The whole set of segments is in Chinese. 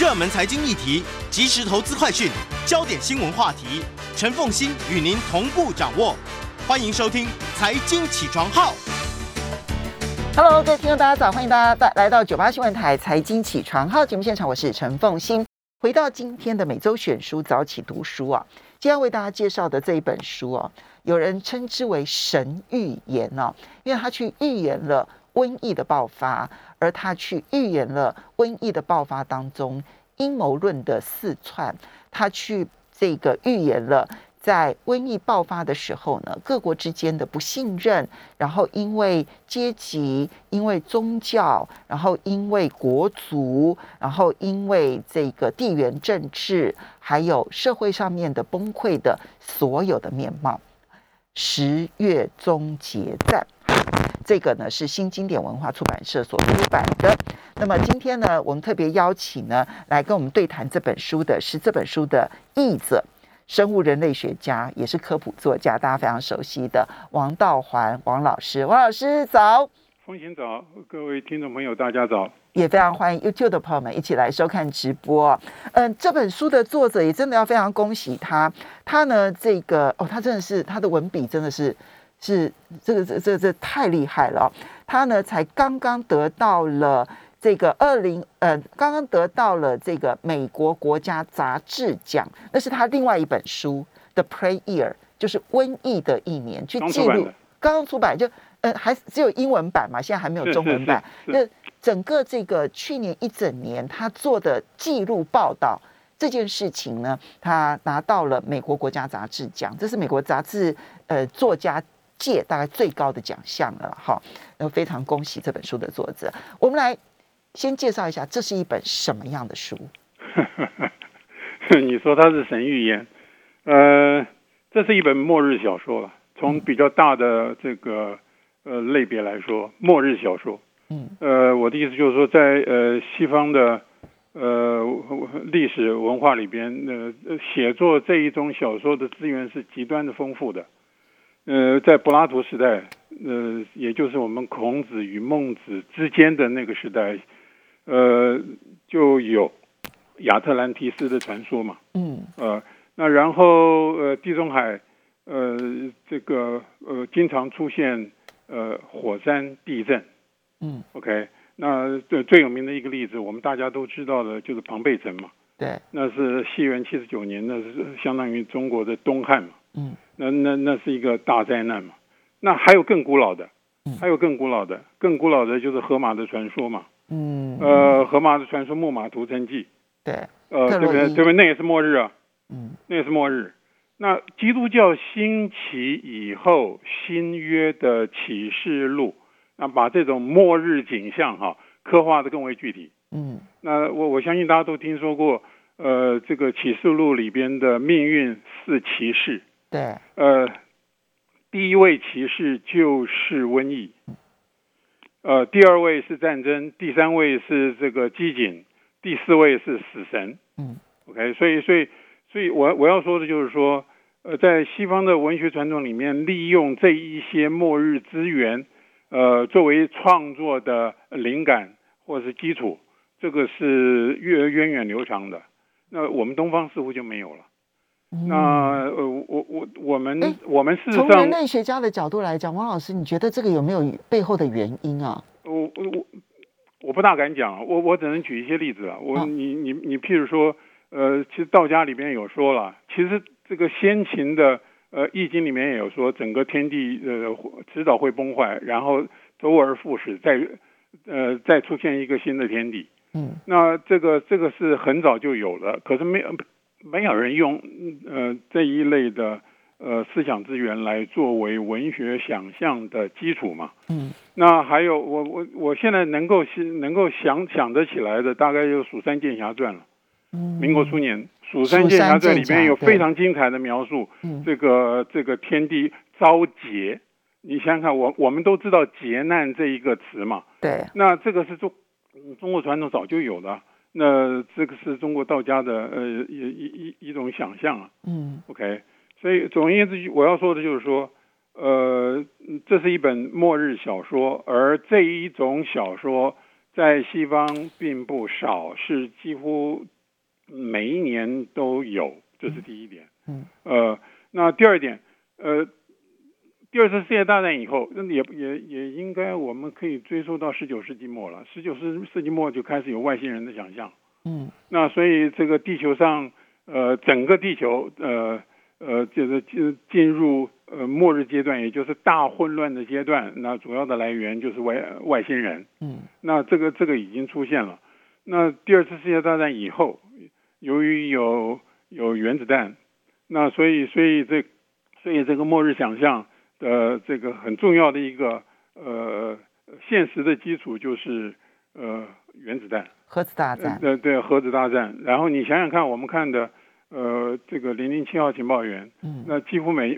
热门财经议题、即时投资快讯、焦点新闻话题，陈凤馨与您同步掌握。欢迎收听《财经起床号》。Hello， 各位听众，大家早！欢迎大家来到98新闻台《财经起床号》节目现场，我是陈凤馨。回到今天的每周选书早起读书啊，今天为大家介绍的这一本书啊，有人称之为神预言啊，因为他去预言了瘟疫的爆发，而他去预言了瘟疫的爆发当中阴谋论的四窜，他去这个预言了在瘟疫爆发的时候呢，各国之间的不信任，然后因为阶级，因为宗教，然后因为国族，然后因为这个地缘政治，还有社会上面的崩溃的所有的面貌。10月终结战。这个呢是新经典文化出版社所出版的。那么今天呢，我们特别邀请呢来跟我们对谈这本书的是这本书的译者、生物人类学家，也是科普作家，大家非常熟悉的王道环王老师。王老师早，风险早，各位听众朋友大家早。也非常欢迎 YouTube 的朋友们一起来收看直播。这本书的作者也真的要非常恭喜他，他呢这个他真的是他的文笔真的是这太厉害了。他呢才刚刚得到了这个美国国家杂志奖，那是他另外一本书 The Plague Year， 就是瘟疫的一年，去记录刚出版就还只有英文版嘛，现在还没有中文版。那整个这个去年一整年他做的记录报道这件事情呢，他拿到了美国国家杂志奖，这是美国杂志作家界大概最高的奖项了哈。非常恭喜这本书的作者。我们来先介绍一下，这是一本什么样的书？你说它是神预言，这是一本末日小说了。从比较大的这个类别来说，末日小说。我的意思就是说，在西方的历史文化里边，写作这一种小说的资源是极端的丰富的。在柏拉图时代，也就是我们孔子与孟子之间的那个时代，就有亚特兰提斯的传说嘛。那然后地中海这个经常出现火山地震。OK。那最有名的一个例子，我们大家都知道的，就是庞贝城嘛。对，那是西元79年，那是相当于中国的东汉嘛。那是一个大灾难嘛。那还有更古老的，就是荷马的传说嘛。荷马的传说《木马屠城记》。对，对不对？那也是末日啊。那也是末日。那基督教兴起以后，新约的启示录。那把这种末日景象刻画的更为具体。那我相信大家都听说过，这个启示录里边的命运四骑士。对。第一位骑士就是瘟疫。第二位是战争，第三位是这个饥馑，第四位是死神。OK， 所以我要说的就是说，在西方的文学传统里面，利用这一些末日资源。作为创作的灵感或是基础，这个是源远流长的。那我们东方似乎就没有了。那我们事实上，从人类学家的角度来讲，王老师，你觉得这个有没有背后的原因啊？我不大敢讲，我只能举一些例子啊。你譬如说，其实道家里面有说了，其实这个先秦的。易经里面也有说，整个天地迟早会崩坏，然后周而复始，再出现一个新的天地。那这个是很早就有了，可是没有人用这一类的思想资源来作为文学想象的基础嘛。那还有我现在能够想得起来的，大概就是《蜀山剑侠传》了。民国初年。蜀山剑侠传里面有非常精彩的描述，这个天地遭劫。你想想看，我们都知道劫难这一个词嘛。对。那这个是中国传统早就有的，那这个是中国道家的一种想象啊。OK， 所以总而言之，我要说的就是说，这是一本末日小说，而这一种小说。在西方并不少，是几乎每一年都有，这是第一点。那第二点，第二次世界大战以后，也应该我们可以追溯到19世纪末了。19世纪末就开始有外星人的想象。那所以这个地球上，整个地球，就是进入末日阶段，也就是大混乱的阶段。那主要的来源就是外星人。那这个已经出现了。那第二次世界大战以后，由于有原子弹，那所以这个末日想象的这个很重要的一个现实的基础就是原子弹，核子大战，对核子大战。然后你想想看，我们看的这个007号情报员，那几乎每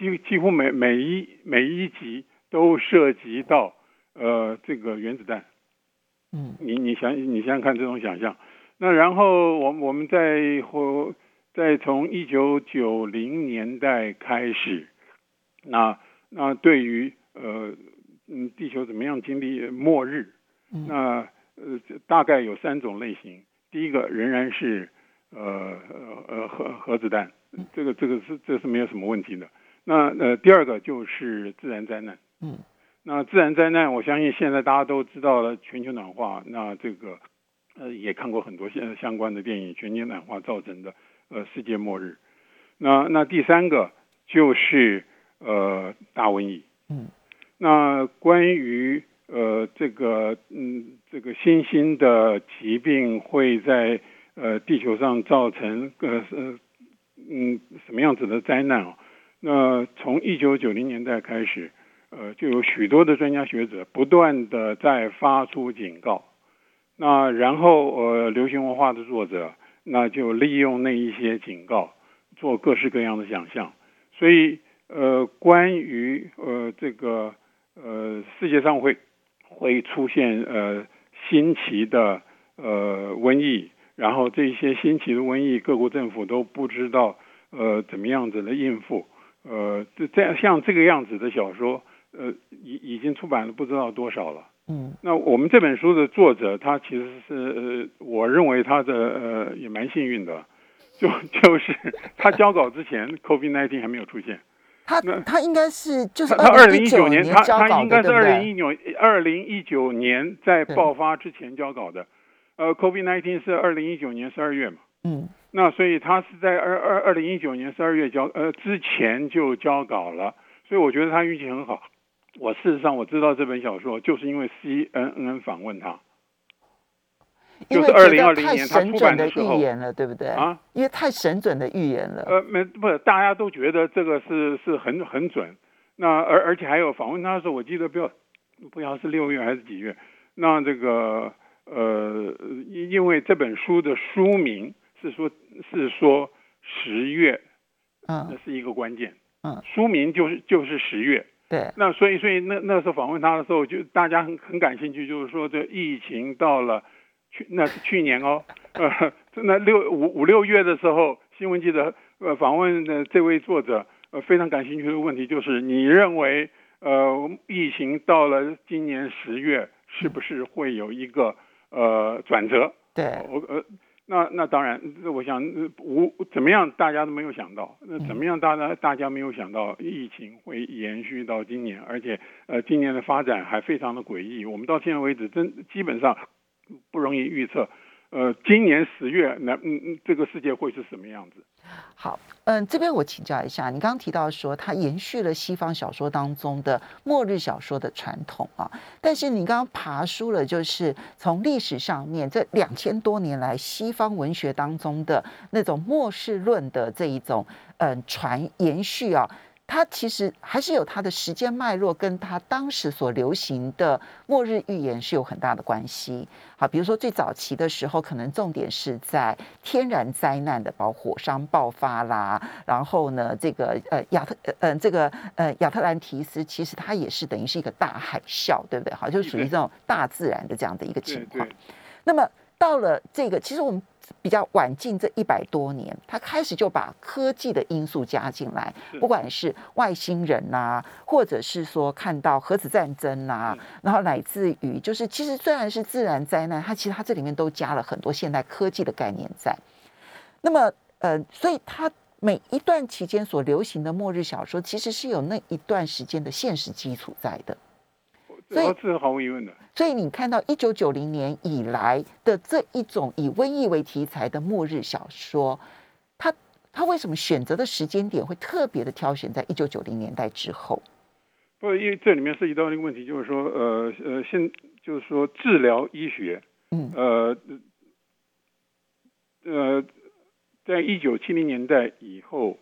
一集都涉及到这个原子弹。你想想看这种想象。那然后我们再从1990年代开始，那对于地球怎么样经历末日，那大概有三种类型。第一个仍然是核子弹，这是没有什么问题的。那第二个就是自然灾难。那自然灾难，我相信现在大家都知道了，全球暖化。那这个也看过很多相关的电影，全球暖化造成的世界末日。那第三个就是大瘟疫。那关于这个新兴的疾病会在地球上造成什么样子的灾难啊？那从1990年代开始，就有许多的专家学者不断的在发出警告。那然后流行文化的作者那就利用那一些警告做各式各样的想象。所以关于这个世界上会出现新奇的瘟疫，然后这些新奇的瘟疫各国政府都不知道怎么样子的应付。像这个样子的小说已经出版了不知道多少了。那我们这本书的作者他其实是我认为他的也蛮幸运的，就是他交稿之前 COVID-19 还没有出现。他应该是就是2019年他应该是2019年在爆发之前交稿的。COVID-19 是2019年12月嘛。那所以他是在2019年12月之前就交稿了，所以我觉得他运气很好。事实上我知道这本小说就是因为 CNN 访问他，就是2020年他出版的时候，预言了，对不对啊？因为太神准的预言了。不是，大家都觉得这个是很准。那而且还有访问他的时候，我记得不要是6月还是几月？那这个因为这本书的书名是说10月，那是一个关键。书名就是10月。对。那所以那时候访问他的时候，就大家很感兴趣，就是说这疫情到了。那是去年哦，那五六月的时候，新闻记者访问的这位作者，非常感兴趣的问题就是：你认为疫情到了今年10月，是不是会有一个转折？对，那当然，我想怎么样大家都没有想到，那怎么样大家没有想到疫情会延续到今年，而且今年的发展还非常的诡异。我们到现在为止，基本上。不容易预测，今年10月这个世界会是什么样子？好，这边我请教一下，你刚刚提到说它延续了西方小说当中的末日小说的传统啊，但是你刚刚爬梳了，就是从历史上面这2000多年来西方文学当中的那种末世论的这一种传延续啊。它其实还是有它的时间脉络，跟它当时所流行的末日预言是有很大的关系。好，比如说最早期的时候，可能重点是在天然灾难的，包括火山爆发啦，然后呢，这个亚特兰提斯其实它也是等于是一个大海啸，对不对？好，就属于这种大自然的这样的一个情况。那么到了这个，其实我们比较晚近这100多年，他开始就把科技的因素加进来，不管是外星人啊，或者是说看到核子战争啊，然后乃至于就是其实虽然是自然灾难，它其实它这里面都加了很多现代科技的概念在。那么所以它每一段期间所流行的末日小说，其实是有那一段时间的现实基础在的。所以这是毫无疑问的。所以你看到1990年以来的这一种以瘟疫为题材的末日小说，它为什么选择的时间点会特别的挑选在1990年代之后？不，因为这里面涉及到一个问题，就是说，就是说治疗医学，在1970年代以后，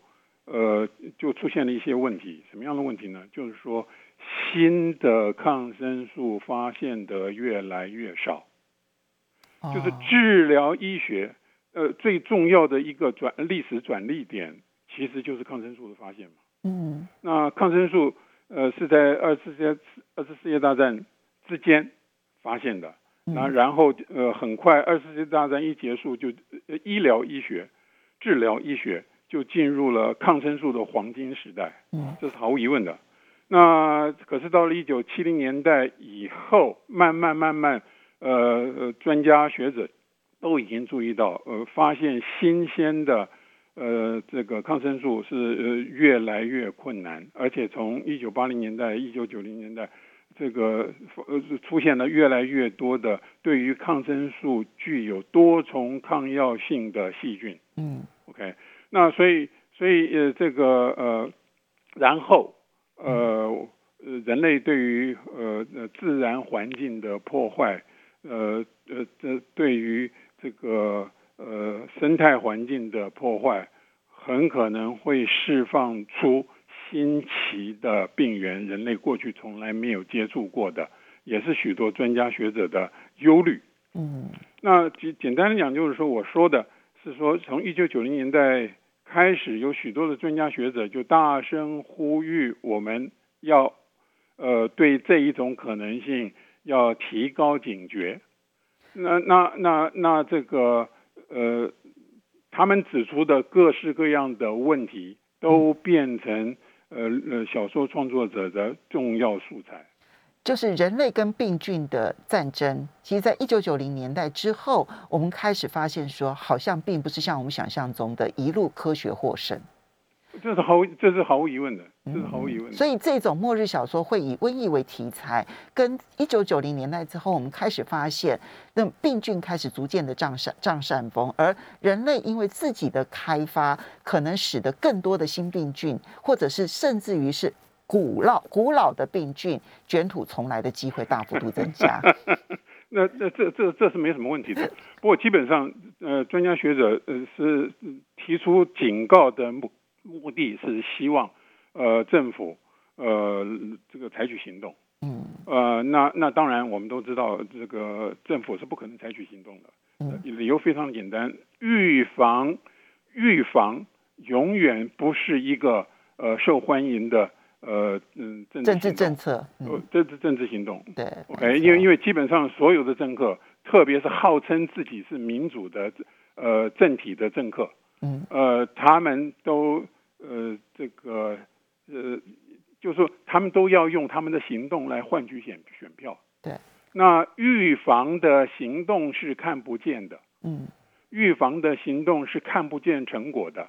就出现了一些问题。什么样的问题呢？就是说，新的抗生素发现的越来越少，就是治疗医学最重要的一个历史转捩点其实就是抗生素的发现嘛。那抗生素是在二次世界大战之间发现的，然后很快二次世界大战一结束，就医疗医学治疗医学就进入了抗生素的黄金时代，这是毫无疑问的。那可是到了1970年代以后，慢慢，专家学者都已经注意到，发现新鲜的这个抗生素是越来越困难，而且从1980年代、1990年代，这个出现了越来越多的对于抗生素具有多重抗药性的细菌。OK， 那所以这个然后。人类对于自然环境的破坏，对于这个生态环境的破坏，很可能会释放出新奇的病原，人类过去从来没有接触过的，也是许多专家学者的忧虑。那简单的讲，就是说，我说的是说，从1990年代。开始有许多的专家学者就大声呼吁，我们要对这一种可能性要提高警觉。那这个他们指出的各式各样的问题都变成小说创作者的重要素材。就是人类跟病菌的战争，其实在1990年代之后，我们开始发现说，好像并不是像我们想象中的一路科学获胜。这是毫无疑问的，这是毫无疑问的。所以这种末日小说会以瘟疫为题材，跟1990年代之后，我们开始发现，那病菌开始逐渐的占上风，而人类因为自己的开发，可能使得更多的新病菌，或者是甚至于是古老的病菌卷土重来的机会大幅度增加。那这是没什么问题的。不过基本上，专家学者是提出警告的目的是希望政府这个采取行动。那当然我们都知道，这个政府是不可能采取行动的。理由非常简单，预防永远不是一个受欢迎的。政治政策，政治行动，对 ，OK， 因为基本上所有的政客，特别是号称自己是民主的政体的政客，他们都这个就是说他们都要用他们的行动来换取选票。对，那预防的行动是看不见的，预防的行动是看不见成果的，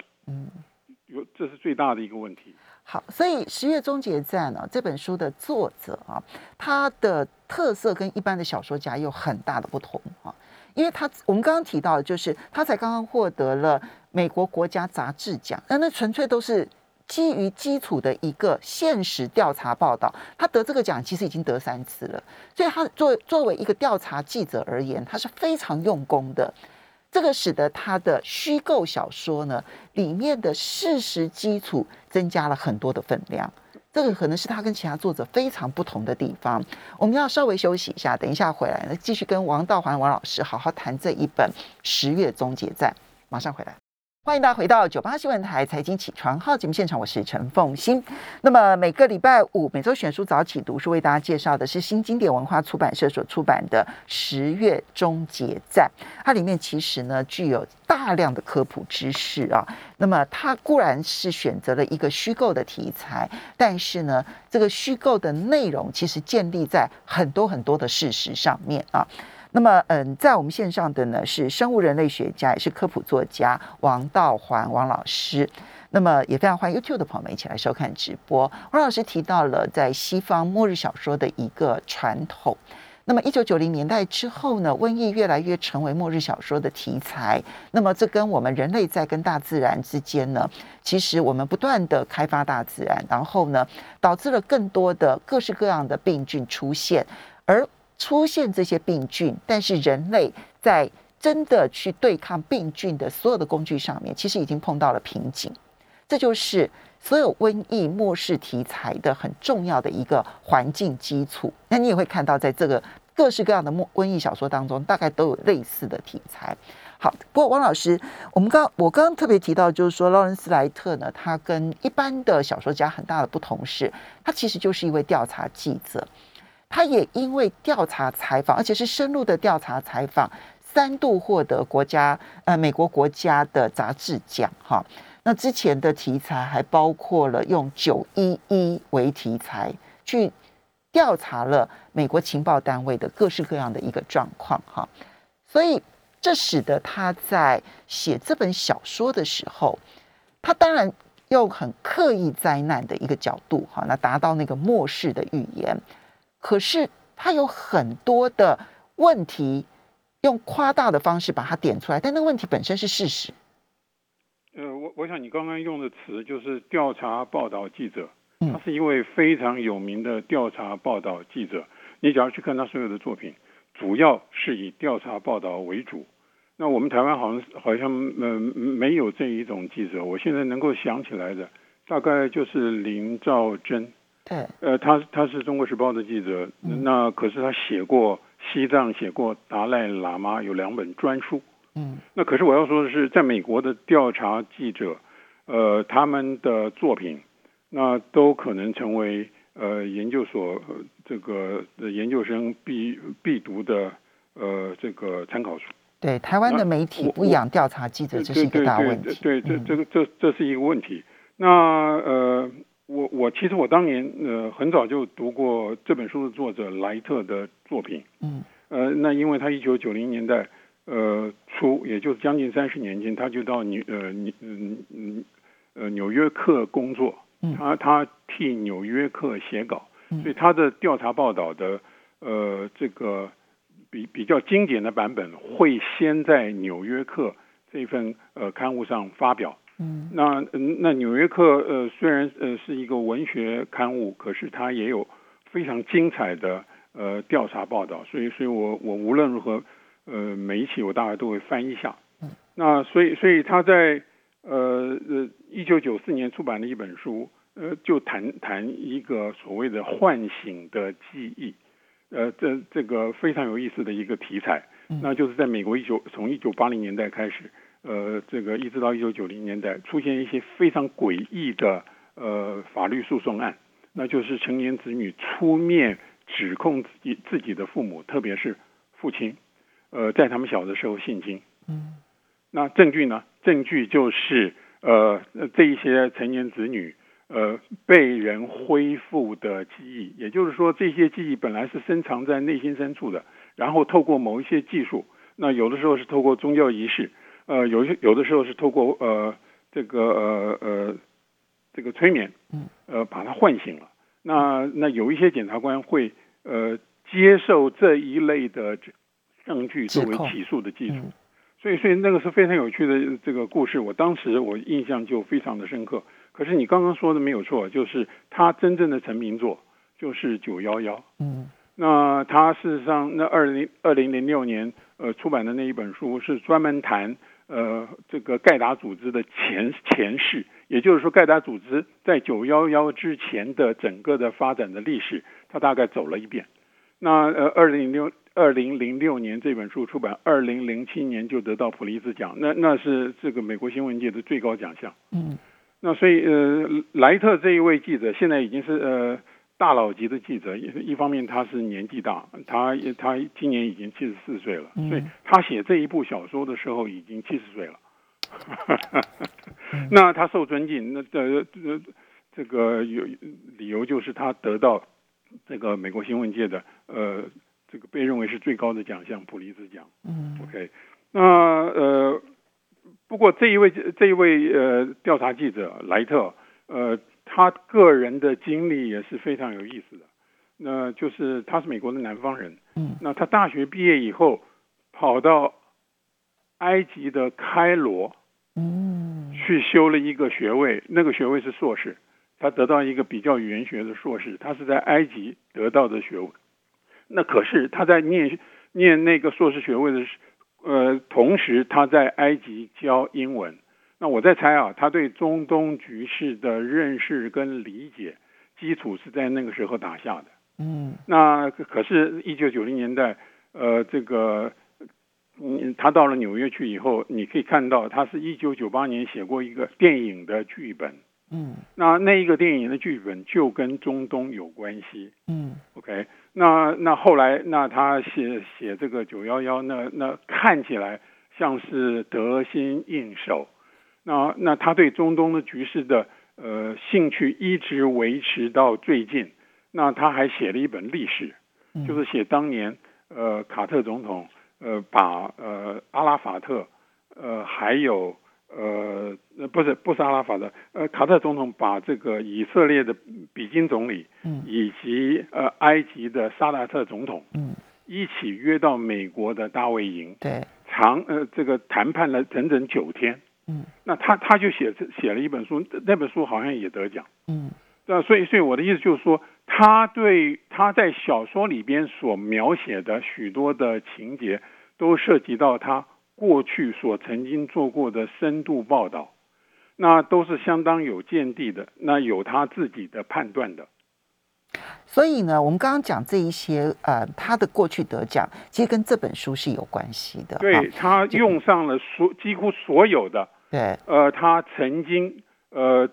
这是最大的一个问题。好，所以《十月终结战》这本书的作者啊，他的特色跟一般的小说家有很大的不同啊，因为我们刚刚提到的就是他才刚刚获得了美国国家杂志奖，那纯粹都是基于基础的一个现实调查报道。他得这个奖其实已经得3次了，所以他作为一个调查记者而言，他是非常用功的。这个使得他的虚构小说呢，里面的事实基础增加了很多的分量，这个可能是他跟其他作者非常不同的地方。我们要稍微休息一下，等一下回来呢，继续跟王道环王老师好好谈这一本《十月终结战》，马上回来。欢迎大家回到98新闻台财经起床号节目现场，我是陈凤馨。那么每个礼拜五每周选书早起读书为大家介绍的是新经典文化出版社所出版的十月终结战，它里面其实呢具有大量的科普知识啊。那么它固然是选择了一个虚构的题材，但是呢这个虚构的内容其实建立在很多的事实上面啊。那么在我们线上的呢是生物人类学家也是科普作家王道环王老师，那么也非常欢迎 YouTube 的朋友们一起来收看直播。王老师提到了在西方末日小说的一个传统，那么1990年代之后呢，瘟疫越来越成为末日小说的题材，那么这跟我们人类在跟大自然之间呢，其实我们不断的开发大自然，然后呢导致了更多的各式各样的病菌出现，而出现这些病菌，但是人类在真的去对抗病菌的所有的工具上面，其实已经碰到了瓶颈。这就是所有瘟疫末世题材的很重要的一个环境基础。那你也会看到，在这个各式各样的瘟疫小说当中，大概都有类似的题材。好，不过王老师，我刚刚特别提到，就是说劳伦斯莱特呢，他跟一般的小说家很大的不同是，他其实就是一位调查记者。他也因为调查采访，而且是深入的调查采访，3度获得美国国家的杂志奖哈。那之前的题材还包括了用911为题材去调查了美国情报单位的各式各样的一个状况哈。所以这使得他在写这本小说的时候，他当然用很刻意灾难的一个角度哈，那达到那个末世的预言。可是他有很多的问题用夸大的方式把它点出来，但那个问题本身是事实。我想你刚刚用的词就是调查报道记者，他是一位非常有名的调查报道记者，你只要去看他所有的作品主要是以调查报道为主。那我们台湾好像没有这一种记者，我现在能够想起来的大概就是林兆珍。对，他是中国时报的记者，那可是他写过西藏，写过达赖喇嘛，有2本专书。那可是我要说的是，在美国的调查记者，他们的作品，那都可能成为研究所这个研究生必读的这个参考书。对，台湾的媒体不养调查记者，这是一个大问题。对，这是一个问题。那我其实我当年很早就读过这本书的作者莱特的作品，那因为他1990年代初，也就是将近30年前，他就到纽约客工作，他替纽约客写稿，所以他的调查报道的这个比较经典的版本会先在纽约客这份刊物上发表。那纽约客虽然是一个文学刊物，可是它也有非常精彩的调查报道，所以我无论如何每一期我大概都会翻一下。那所以他在1994年出版的一本书，就谈一个所谓的唤醒的记忆，这个非常有意思的一个题材。那就是在美国从1980年代开始，这个一直到1990年代出现一些非常诡异的法律诉讼案，那就是成年子女出面指控自己的父母，特别是父亲，在他们小的时候性侵。那证据呢？证据就是这一些成年子女被人恢复的记忆，也就是说这些记忆本来是深藏在内心深处的，然后透过某一些技术，那有的时候是透过宗教仪式，有的时候是透过这个催眠，把它唤醒了。那有一些检察官会接受这一类的证据作为起诉的基础，所以那个是非常有趣的这个故事，我当时我印象就非常的深刻。可是你刚刚说的没有错，就是他真正的成名作就是911。那他事实上那2006年出版的那一本书是专门谈这个盖达组织的前世，也就是说盖达组织在911之前的整个的发展的历史，他大概走了一遍。那2006年这本书出版，2007年就得到普利兹奖，那是这个美国新闻界的最高奖项。嗯，那所以莱特这一位记者现在已经是大佬级的记者，一方面他是年纪大，他今年已经74岁了，所以他写这一部小说的时候已经70岁了。那他受尊敬，那这个有理由就是他得到这个美国新闻界的这个被认为是最高的奖项普利兹奖。嗯 ，OK， 那不过这一位调查记者莱特他个人的经历也是非常有意思的。那就是他是美国的南方人，嗯，那他大学毕业以后跑到埃及的开罗，嗯，去修了一个学位，那个学位是硕士，他得到一个比较语言学的硕士，他是在埃及得到的学位。那可是他在念那个硕士学位的同时他在埃及教英文。那我在猜啊，他对中东局势的认识跟理解基础是在那个时候打下的。嗯，那可是1990年代这个他到了纽约去以后，你可以看到他是1998年写过一个电影的剧本。嗯，那一个电影的剧本就跟中东有关系。嗯 ，OK， 那后来那他写这个911，那看起来像是得心应手。那他对中东的局势的兴趣一直维持到最近。那他还写了一本历史，就是写当年卡特总统把阿拉法特还有不是阿拉法特，卡特总统把这个以色列的比金总理，嗯，以及埃及的萨达特总统，嗯，一起约到美国的大卫营，对，这个谈判了整整9天，嗯，那他就写了一本书，那本书好像也得奖，嗯，那所以我的意思就是说，他在小说里边所描写的许多的情节，都涉及到他过去所曾经做过的深度报道，那都是相当有见地的，那有他自己的判断的。所以呢，我们刚刚讲这一些他的过去得奖其实跟这本书是有关系的。对，他用上了几乎所有的对他曾经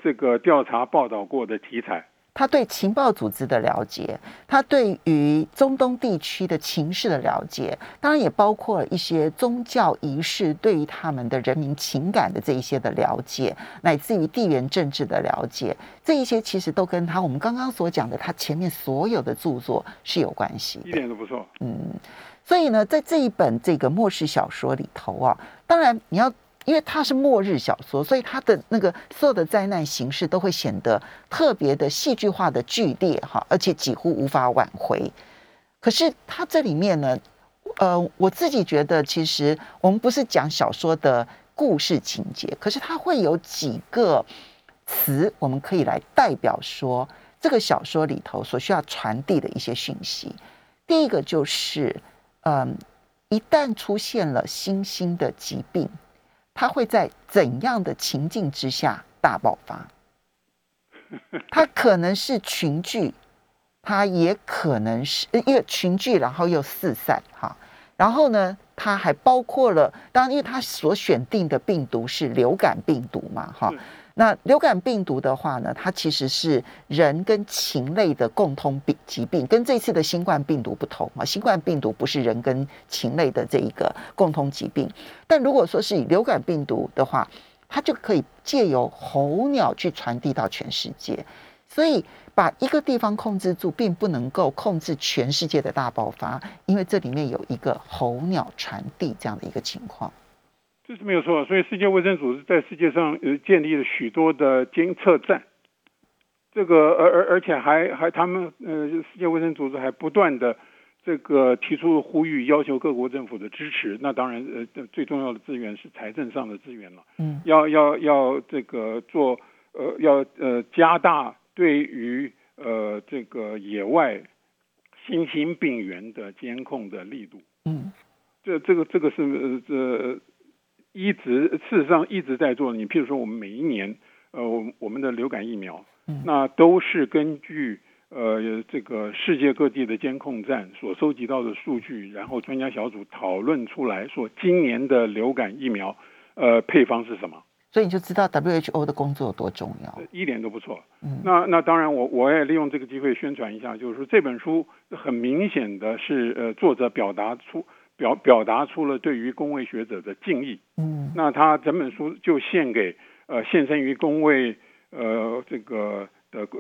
这个调查报道过的题材。他对情报组织的了解，他对于中东地区的情势的了解，当然也包括一些宗教仪式对于他们的人民情感的这一些的了解，乃至于地缘政治的了解，这一些其实都跟我们刚刚所讲的他前面所有的著作是有关系的，一点都不错。嗯，所以呢，在这一本这个末世小说里头啊，当然你要。因为它是末日小说，所以它的那个所有的灾难形势都会显得特别的戏剧化的剧烈哈，而且几乎无法挽回。可是它这里面呢，我自己觉得其实我们不是讲小说的故事情节，可是它会有几个词我们可以来代表说这个小说里头所需要传递的一些讯息。第一个就是，一旦出现了新兴的疾病，它会在怎样的情境之下大爆发？它可能是群聚，它也可能是因为群聚，然后又四散哈。然后呢，它还包括了，当然因为它所选定的病毒是流感病毒嘛哈。那流感病毒的话呢，它其实是人跟禽类的共通疾病，跟这次的新冠病毒不同啊。新冠病毒不是人跟禽类的这一个共通疾病，但如果说是以流感病毒的话，它就可以借由候鸟去传递到全世界。所以把一个地方控制住，并不能够控制全世界的大爆发，因为这里面有一个候鸟传递这样的一个情况。这是没有错，所以世界卫生组织在世界上建立了许多的监测站，这个而且还他们世界卫生组织还不断的这个提出呼吁，要求各国政府的支持。那当然最重要的资源是财政上的资源了。嗯，要这个做加大对于这个野外新型病原的监控的力度。嗯，这个是事实上一直在做。你譬如说我们每一年我们的流感疫苗，那都是根据这个世界各地的监控站所收集到的数据，然后专家小组讨论出来说今年的流感疫苗配方是什么。所以你就知道 WHO 的工作有多重要，一点都不错。那当然我也利用这个机会宣传一下，就是说这本书很明显的是作者表达出了对于公卫学者的敬意。那他整本书就献给献身于公卫这个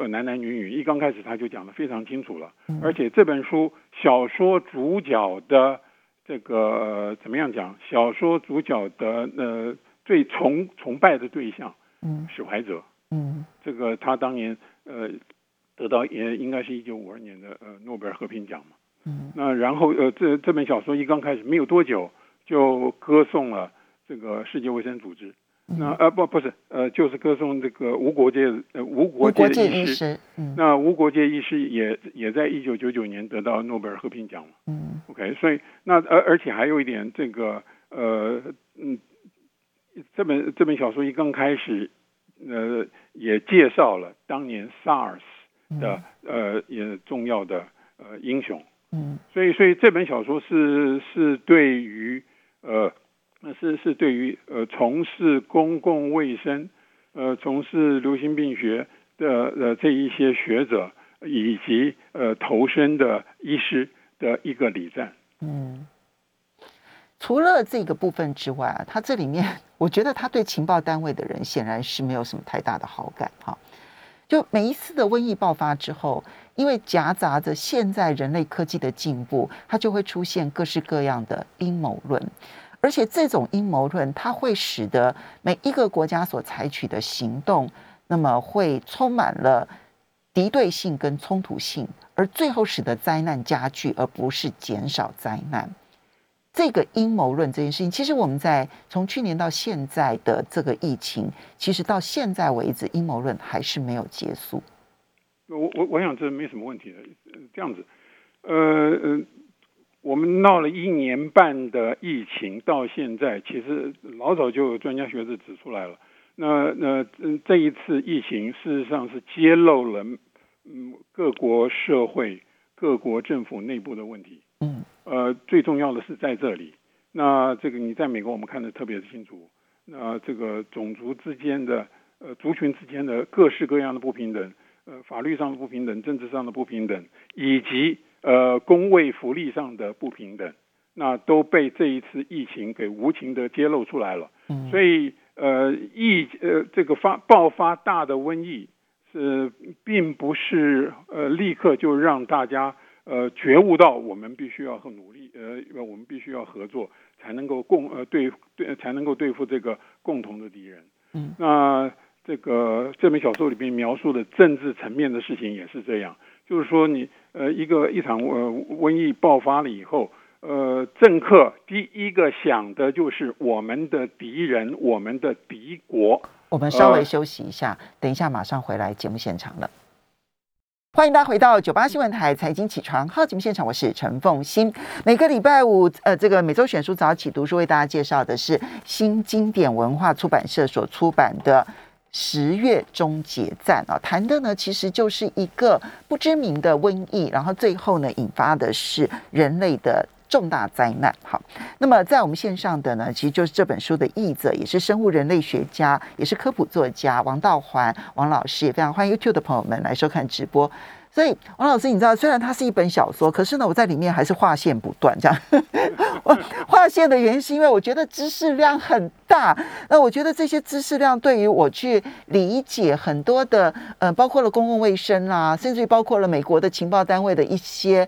男男女女，一刚开始他就讲得非常清楚了。而且这本书小说主角的这个怎么样讲，小说主角的最崇拜的对象，史怀哲，这个他当年得到也应该是1952年的诺贝尔和平奖嘛，那然后这本小说一刚开始没有多久就歌颂了这个世界卫生组织，那不是就是歌颂这个无国界医师，那无国界医师也在1999年得到诺贝尔和平奖嘛，OK， 所以那而且还有一点这个这本小说一刚开始，也介绍了当年 SARS 的也重要的英雄，所以这本小说是对于从事公共卫生、从事流行病学的这一些学者以及投身的医师的一个礼赞。除了这个部分之外啊，他这里面我觉得他对情报单位的人显然是没有什么太大的好感哈。就每一次的瘟疫爆发之后，因为夹杂着现在人类科技的进步，它就会出现各式各样的阴谋论，而且这种阴谋论它会使得每一个国家所采取的行动，那么会充满了敌对性跟冲突性，而最后使得灾难加剧，而不是减少灾难。这个阴谋论这件事情，其实我们在从去年到现在的这个疫情，其实到现在为止，阴谋论还是没有结束。我想这没什么问题的。这样子，我们闹了1年半的疫情到现在，其实老早就有专家学者指出来了。那这一次疫情事实上是揭露了各国社会、各国政府内部的问题。最重要的是在这里，那这个你在美国我们看得特别清楚，那这个种族之间的族群之间的各式各样的不平等，法律上的不平等，政治上的不平等，以及公卫福利上的不平等，那都被这一次疫情给无情的揭露出来了。所以这个爆发大的瘟疫是并不是立刻就让大家觉悟到我们必须要很努力，我们必须要合作才能够对付这个共同的敌人。那这本小说里面描述的政治层面的事情也是这样，就是说你一场瘟疫爆发了以后，政客第一个想的就是我们的敌人，我们的敌国。我们稍微休息一下，等一下马上回来节目现场了。欢迎大家回到98新闻台财经起床号节目现场，我是陈凤馨。每个礼拜五，这个每周选书早起读书为大家介绍的是新经典文化出版社所出版的10月终结战啊，谈的呢其实就是一个不知名的瘟疫，然后最后呢引发的是人类的重大灾难。好，那么在我们线上的呢，其实就是这本书的译者，也是生物人类学家，也是科普作家王道环王老师，也非常欢迎 YouTube 的朋友们来收看直播。所以王老师，你知道虽然它是一本小说，可是呢我在里面还是划线不断这样划线的原因是因为我觉得知识量很大，那我觉得这些知识量对于我去理解很多的包括了公共卫生啦，甚至于包括了美国的情报单位的一些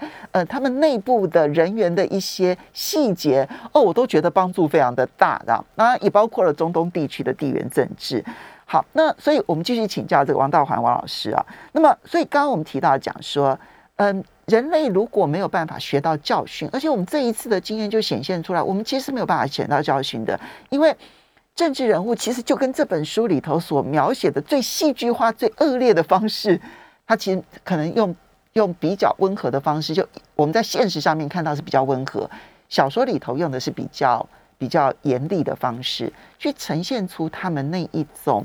他们内部的人员的一些细节我都觉得帮助非常的大的，那也包括了中东地区的地缘政治。好，那所以我们继续请教这个王道环王老师啊。那么，所以刚刚我们提到讲说，人类如果没有办法学到教训，而且我们这一次的经验就显现出来，我们其实没有办法学到教训的，因为政治人物其实就跟这本书里头所描写的最戏剧化、最恶劣的方式，他其实可能用比较温和的方式，就我们在现实上面看到是比较温和，小说里头用的是比较严厉的方式去呈现出他们那一种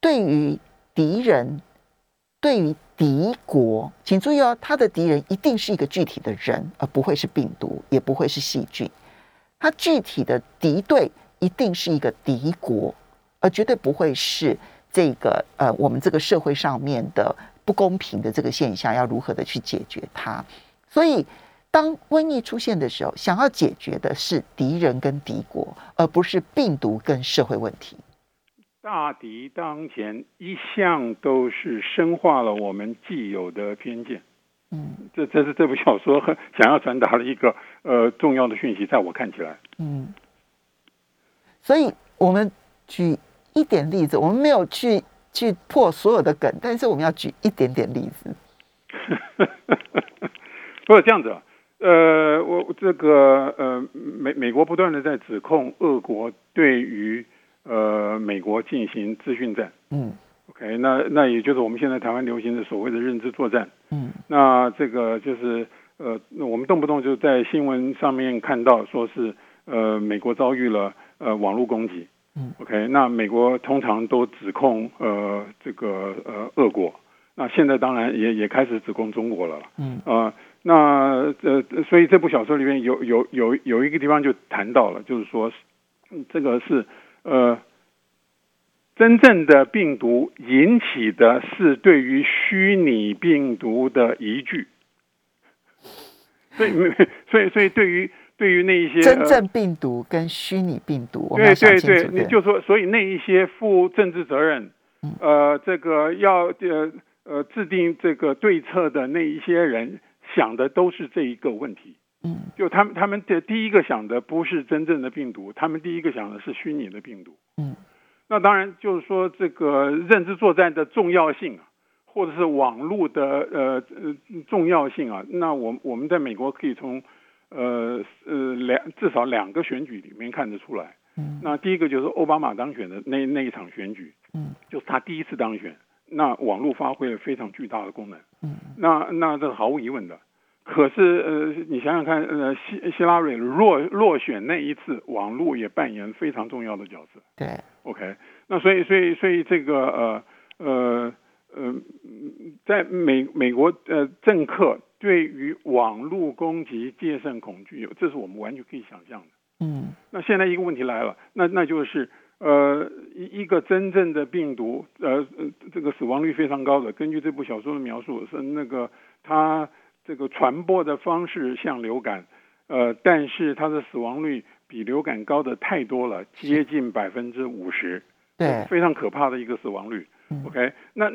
对于敌人、对于敌国，请注意哦，他的敌人一定是一个具体的人，而不会是病毒，也不会是细菌。他具体的敌对一定是一个敌国，而绝对不会是这个我们这个社会上面的不公平的这个现象要如何的去解决它。所以当瘟疫出现的时候，想要解决的是敌人跟敌国，而不是病毒跟社会问题。大敌当前一向都是深化了我们既有的偏见。这是这部小说想要传达的一个重要的讯息，在我看起来。所以我们举一点例子，我们没有去破所有的梗，但是我们要举一点点例子。不是这样子，我这个美国不断的在指控俄国对于美国进行资讯战。OK， 那也就是我们现在台湾流行的所谓的认知作战。那这个就是我们动不动就在新闻上面看到说是美国遭遇了网络攻击。OK， 那美国通常都指控这个俄国。那现在当然也开始指控中国了。那所以这部小说里面有一个地方就谈到了，就是说这个是真正的病毒引起的是对于虚拟病毒的疑惧，所以对于那一些真正病毒跟虚拟病毒，我们要想清楚。对，你就说，所以那一些负政治责任，这个要制定这个对策的那一些人想的都是这一个问题。就他们的第一个想的不是真正的病毒，他们第一个想的是虚拟的病毒。那当然就是说这个认知作战的重要性啊，或者是网络的重要性啊，那我们在美国可以从至少两个选举里面看得出来。那第一个就是奥巴马当选的那一场选举，就是他第一次当选，那网络发挥了非常巨大的功能。那这毫无疑问的。可是你想想看，希拉蕊落选那一次，网络也扮演非常重要的角色。对 ，OK， 那所以这个在美国政客对于网络攻击戒慎恐惧，这是我们完全可以想象的。那现在一个问题来了，那就是一个真正的病毒，这个死亡率非常高的，根据这部小说的描述是那个它。这个传播的方式像流感，但是它的死亡率比流感高的太多了，接近50%，对，非常可怕的一个死亡率。OK， 那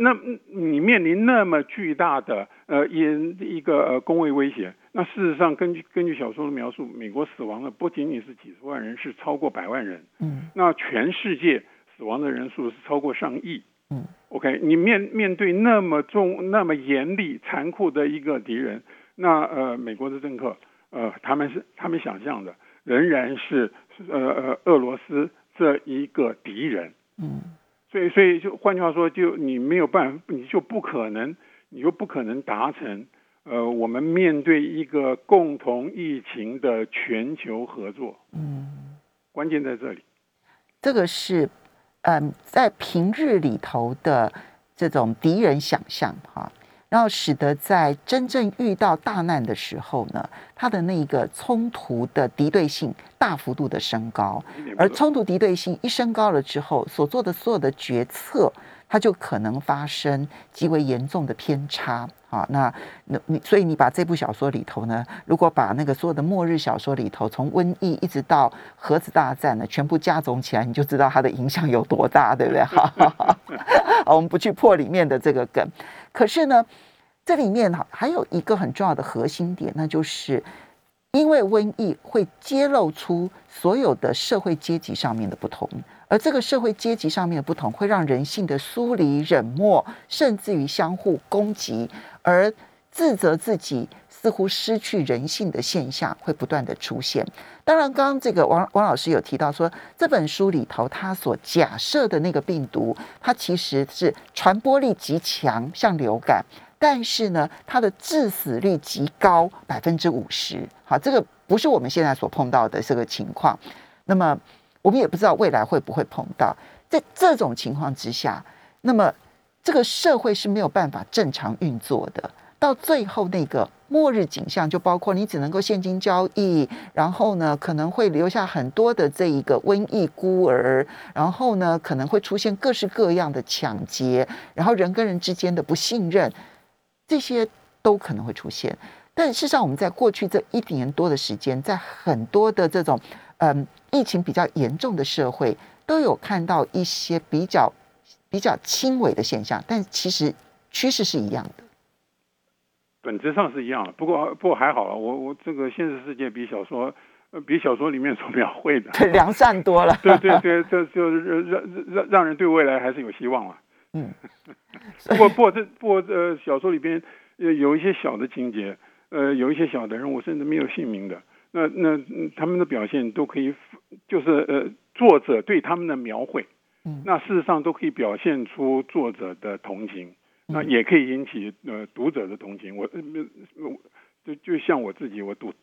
你面临那么巨大的一个公卫威胁，那事实上根据小说的描述，美国死亡的不仅仅是几十万人，是超过100万人。那全世界死亡的人数是超过上亿。OK， 你面对那么重、那么严厉、残酷的一个敌人，那美国的政客，他们想象的仍然是俄罗斯这一个敌人。所以就换句话说，就你没有办法，你就不可能达成我们面对一个共同疫情的全球合作。关键在这里。这个是。在平日里头的这种敌人想象，然后使得在真正遇到大难的时候呢，它的那个冲突的敌对性大幅度的升高，而冲突敌对性一升高了之后，所做的所有的决策，它就可能发生极为严重的偏差。所以你把这部小说里头呢，如果把那个所有的末日小说里头，从瘟疫一直到核子大战呢，全部加总起来，你就知道它的影响有多大，对不对？好，我们不去破里面的这个梗。可是呢，这里面还有一个很重要的核心点，那就是因为瘟疫会揭露出所有的社会阶级上面的不同，而这个社会阶级上面的不同会让人性的疏离、冷漠，甚至于相互攻击，而自责自己似乎失去人性的现象会不断的出现。当然刚刚这个王老师有提到说，这本书里头他所假设的那个病毒，它其实是传播力极强，像流感，但是呢，它的致死率极高，50%。好，这个不是我们现在所碰到的这个情况。那么，我们也不知道未来会不会碰到。在这种情况之下，那么这个社会是没有办法正常运作的。到最后那个末日景象，就包括你只能够现金交易，然后呢可能会留下很多的这一个瘟疫孤儿，然后呢可能会出现各式各样的抢劫，然后人跟人之间的不信任，这些都可能会出现。但事实上我们在过去这一年多的时间，在很多的这种疫情比较严重的社会，都有看到一些比较轻微的现象，但其实趋势是一样的，本质上是一样的。不过还好了，我这个现实世界比小说里面所描绘的良善多了。对对对，这就让人对未来还是有希望了。嗯，不过小说里边有一些小的情节，有一些小的人物甚至没有姓名的，那他们的表现都可以，就是作者对他们的描绘，那事实上都可以表现出作者的同情，那也可以引起读者的同情。我就像我自己，我读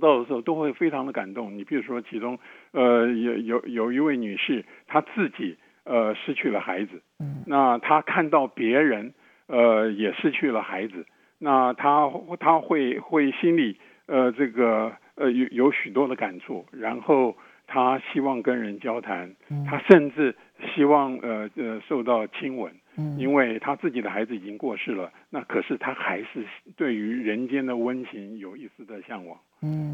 到的时候都会非常的感动。你比如说其中有一位女士，她自己失去了孩子，那她看到别人也失去了孩子，那她会心里这个有许多的感触，然后他希望跟人交谈，他甚至希望受到亲吻，因为他自己的孩子已经过世了，那可是他还是对于人间的温情有一丝的向往。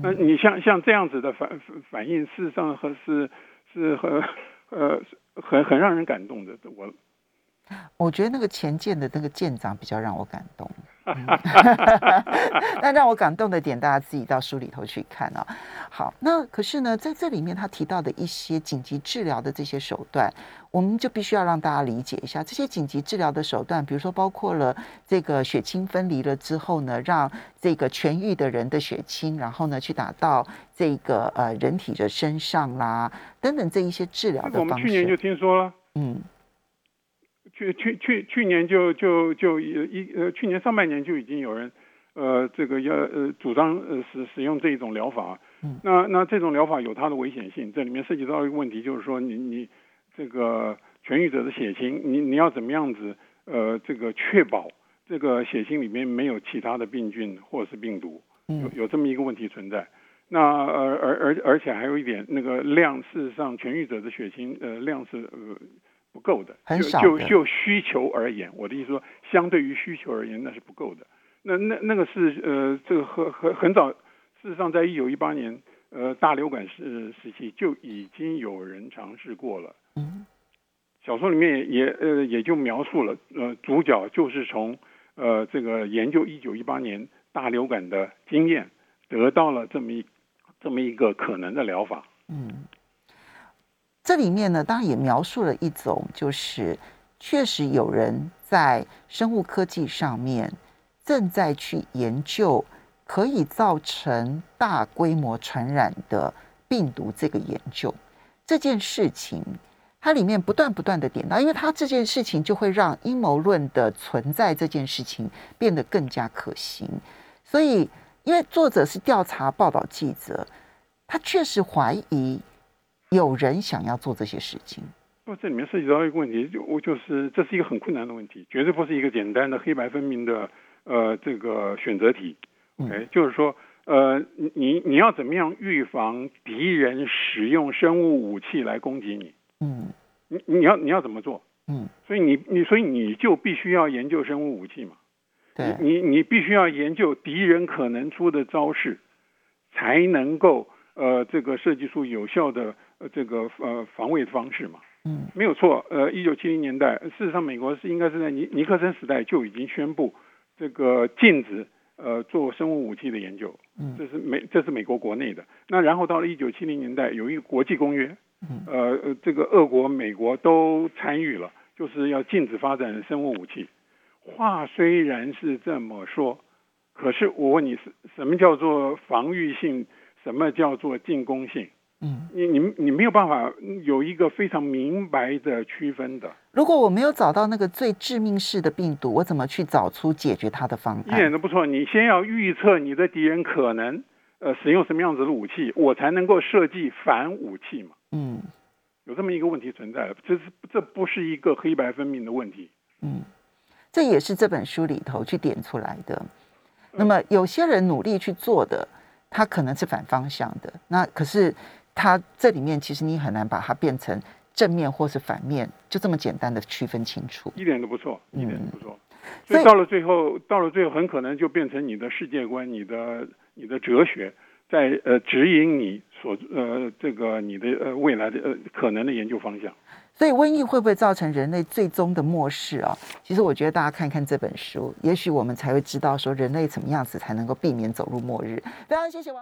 那你像这样子的反应，事实上是很让人感动的。我觉得那个前舰的那个舰长比较让我感动。那让我感动的点，大家自己到书里头去看啊。好，那可是呢，在这里面他提到的一些紧急治疗的这些手段，我们就必须要让大家理解一下这些紧急治疗的手段。比如说包括了这个血清分离了之后呢，让这个痊愈的人的血清，然后呢去打到这个人体的身上啦，等等这一些治疗的方式。我们去年就听说了。去年去年上半年就已经有人这个要主张使用这一种疗法。那这种疗法有它的危险性，这里面涉及到一个问题，就是说你这个痊愈者的血清，你要怎么样子这个确保这个血清里面没有其他的病菌或者是病毒，有这么一个问题存在。那而且还有一点，那个量，事实上痊愈者的血清量是不够的，很少的。就需求而言，我的意思说，相对于需求而言，那是不够的。那个是这个很早，事实上在1918年大流感时期就已经有人尝试过了。小说里面也就描述了，主角就是从这个研究1918年大流感的经验，得到了这么一个可能的疗法。这里面呢，当然也描述了一种，就是确实有人在生物科技上面正在去研究可以造成大规模传染的病毒这个研究。这件事情它里面不断的点到，因为它这件事情就会让阴谋论的存在这件事情变得更加可行。所以因为作者是调查报道记者，他确实怀疑有人想要做这些事情。不，这里面涉及到一个问题，就是这是一个很困难的问题，绝对不是一个简单的黑白分明的这个选择题。就是说你要怎么样预防敌人使用生物武器来攻击你？你要怎么做？所以你就必须要研究生物武器嘛。对，你必须要研究敌人可能出的招式，才能够这个设计出有效的这个防卫方式嘛。没有错。1970年代，事实上美国应该是在尼克森时代就已经宣布这个禁止做生物武器的研究。这是美国国内的。那然后到了1970年代，有一个国际公约，这个俄国、美国都参与了，就是要禁止发展生物武器。话虽然是这么说，可是我问你，什么叫做防御性？什么叫做进攻性？你没有办法有一个非常明白的区分的。如果我没有找到那个最致命式的病毒，我怎么去找出解决它的方案？一点都不错。你先要预测你的敌人可能使用什么样子的武器，我才能够设计反武器嘛。有这么一个问题存在了，这不是一个黑白分明的问题。这也是这本书里头去点出来的。那么有些人努力去做的，他可能是反方向的，那可是他这里面其实你很难把它变成正面或是反面，就这么简单的区分清楚，一点都不错，一点都不错。所以到了最后很可能就变成你的世界观，你的哲学在指引你所这个你的未来的可能的研究方向。所以瘟疫会不会造成人类最终的末世啊？其实我觉得大家看看这本书，也许我们才会知道说人类怎么样子才能够避免走入末日。非常谢谢王。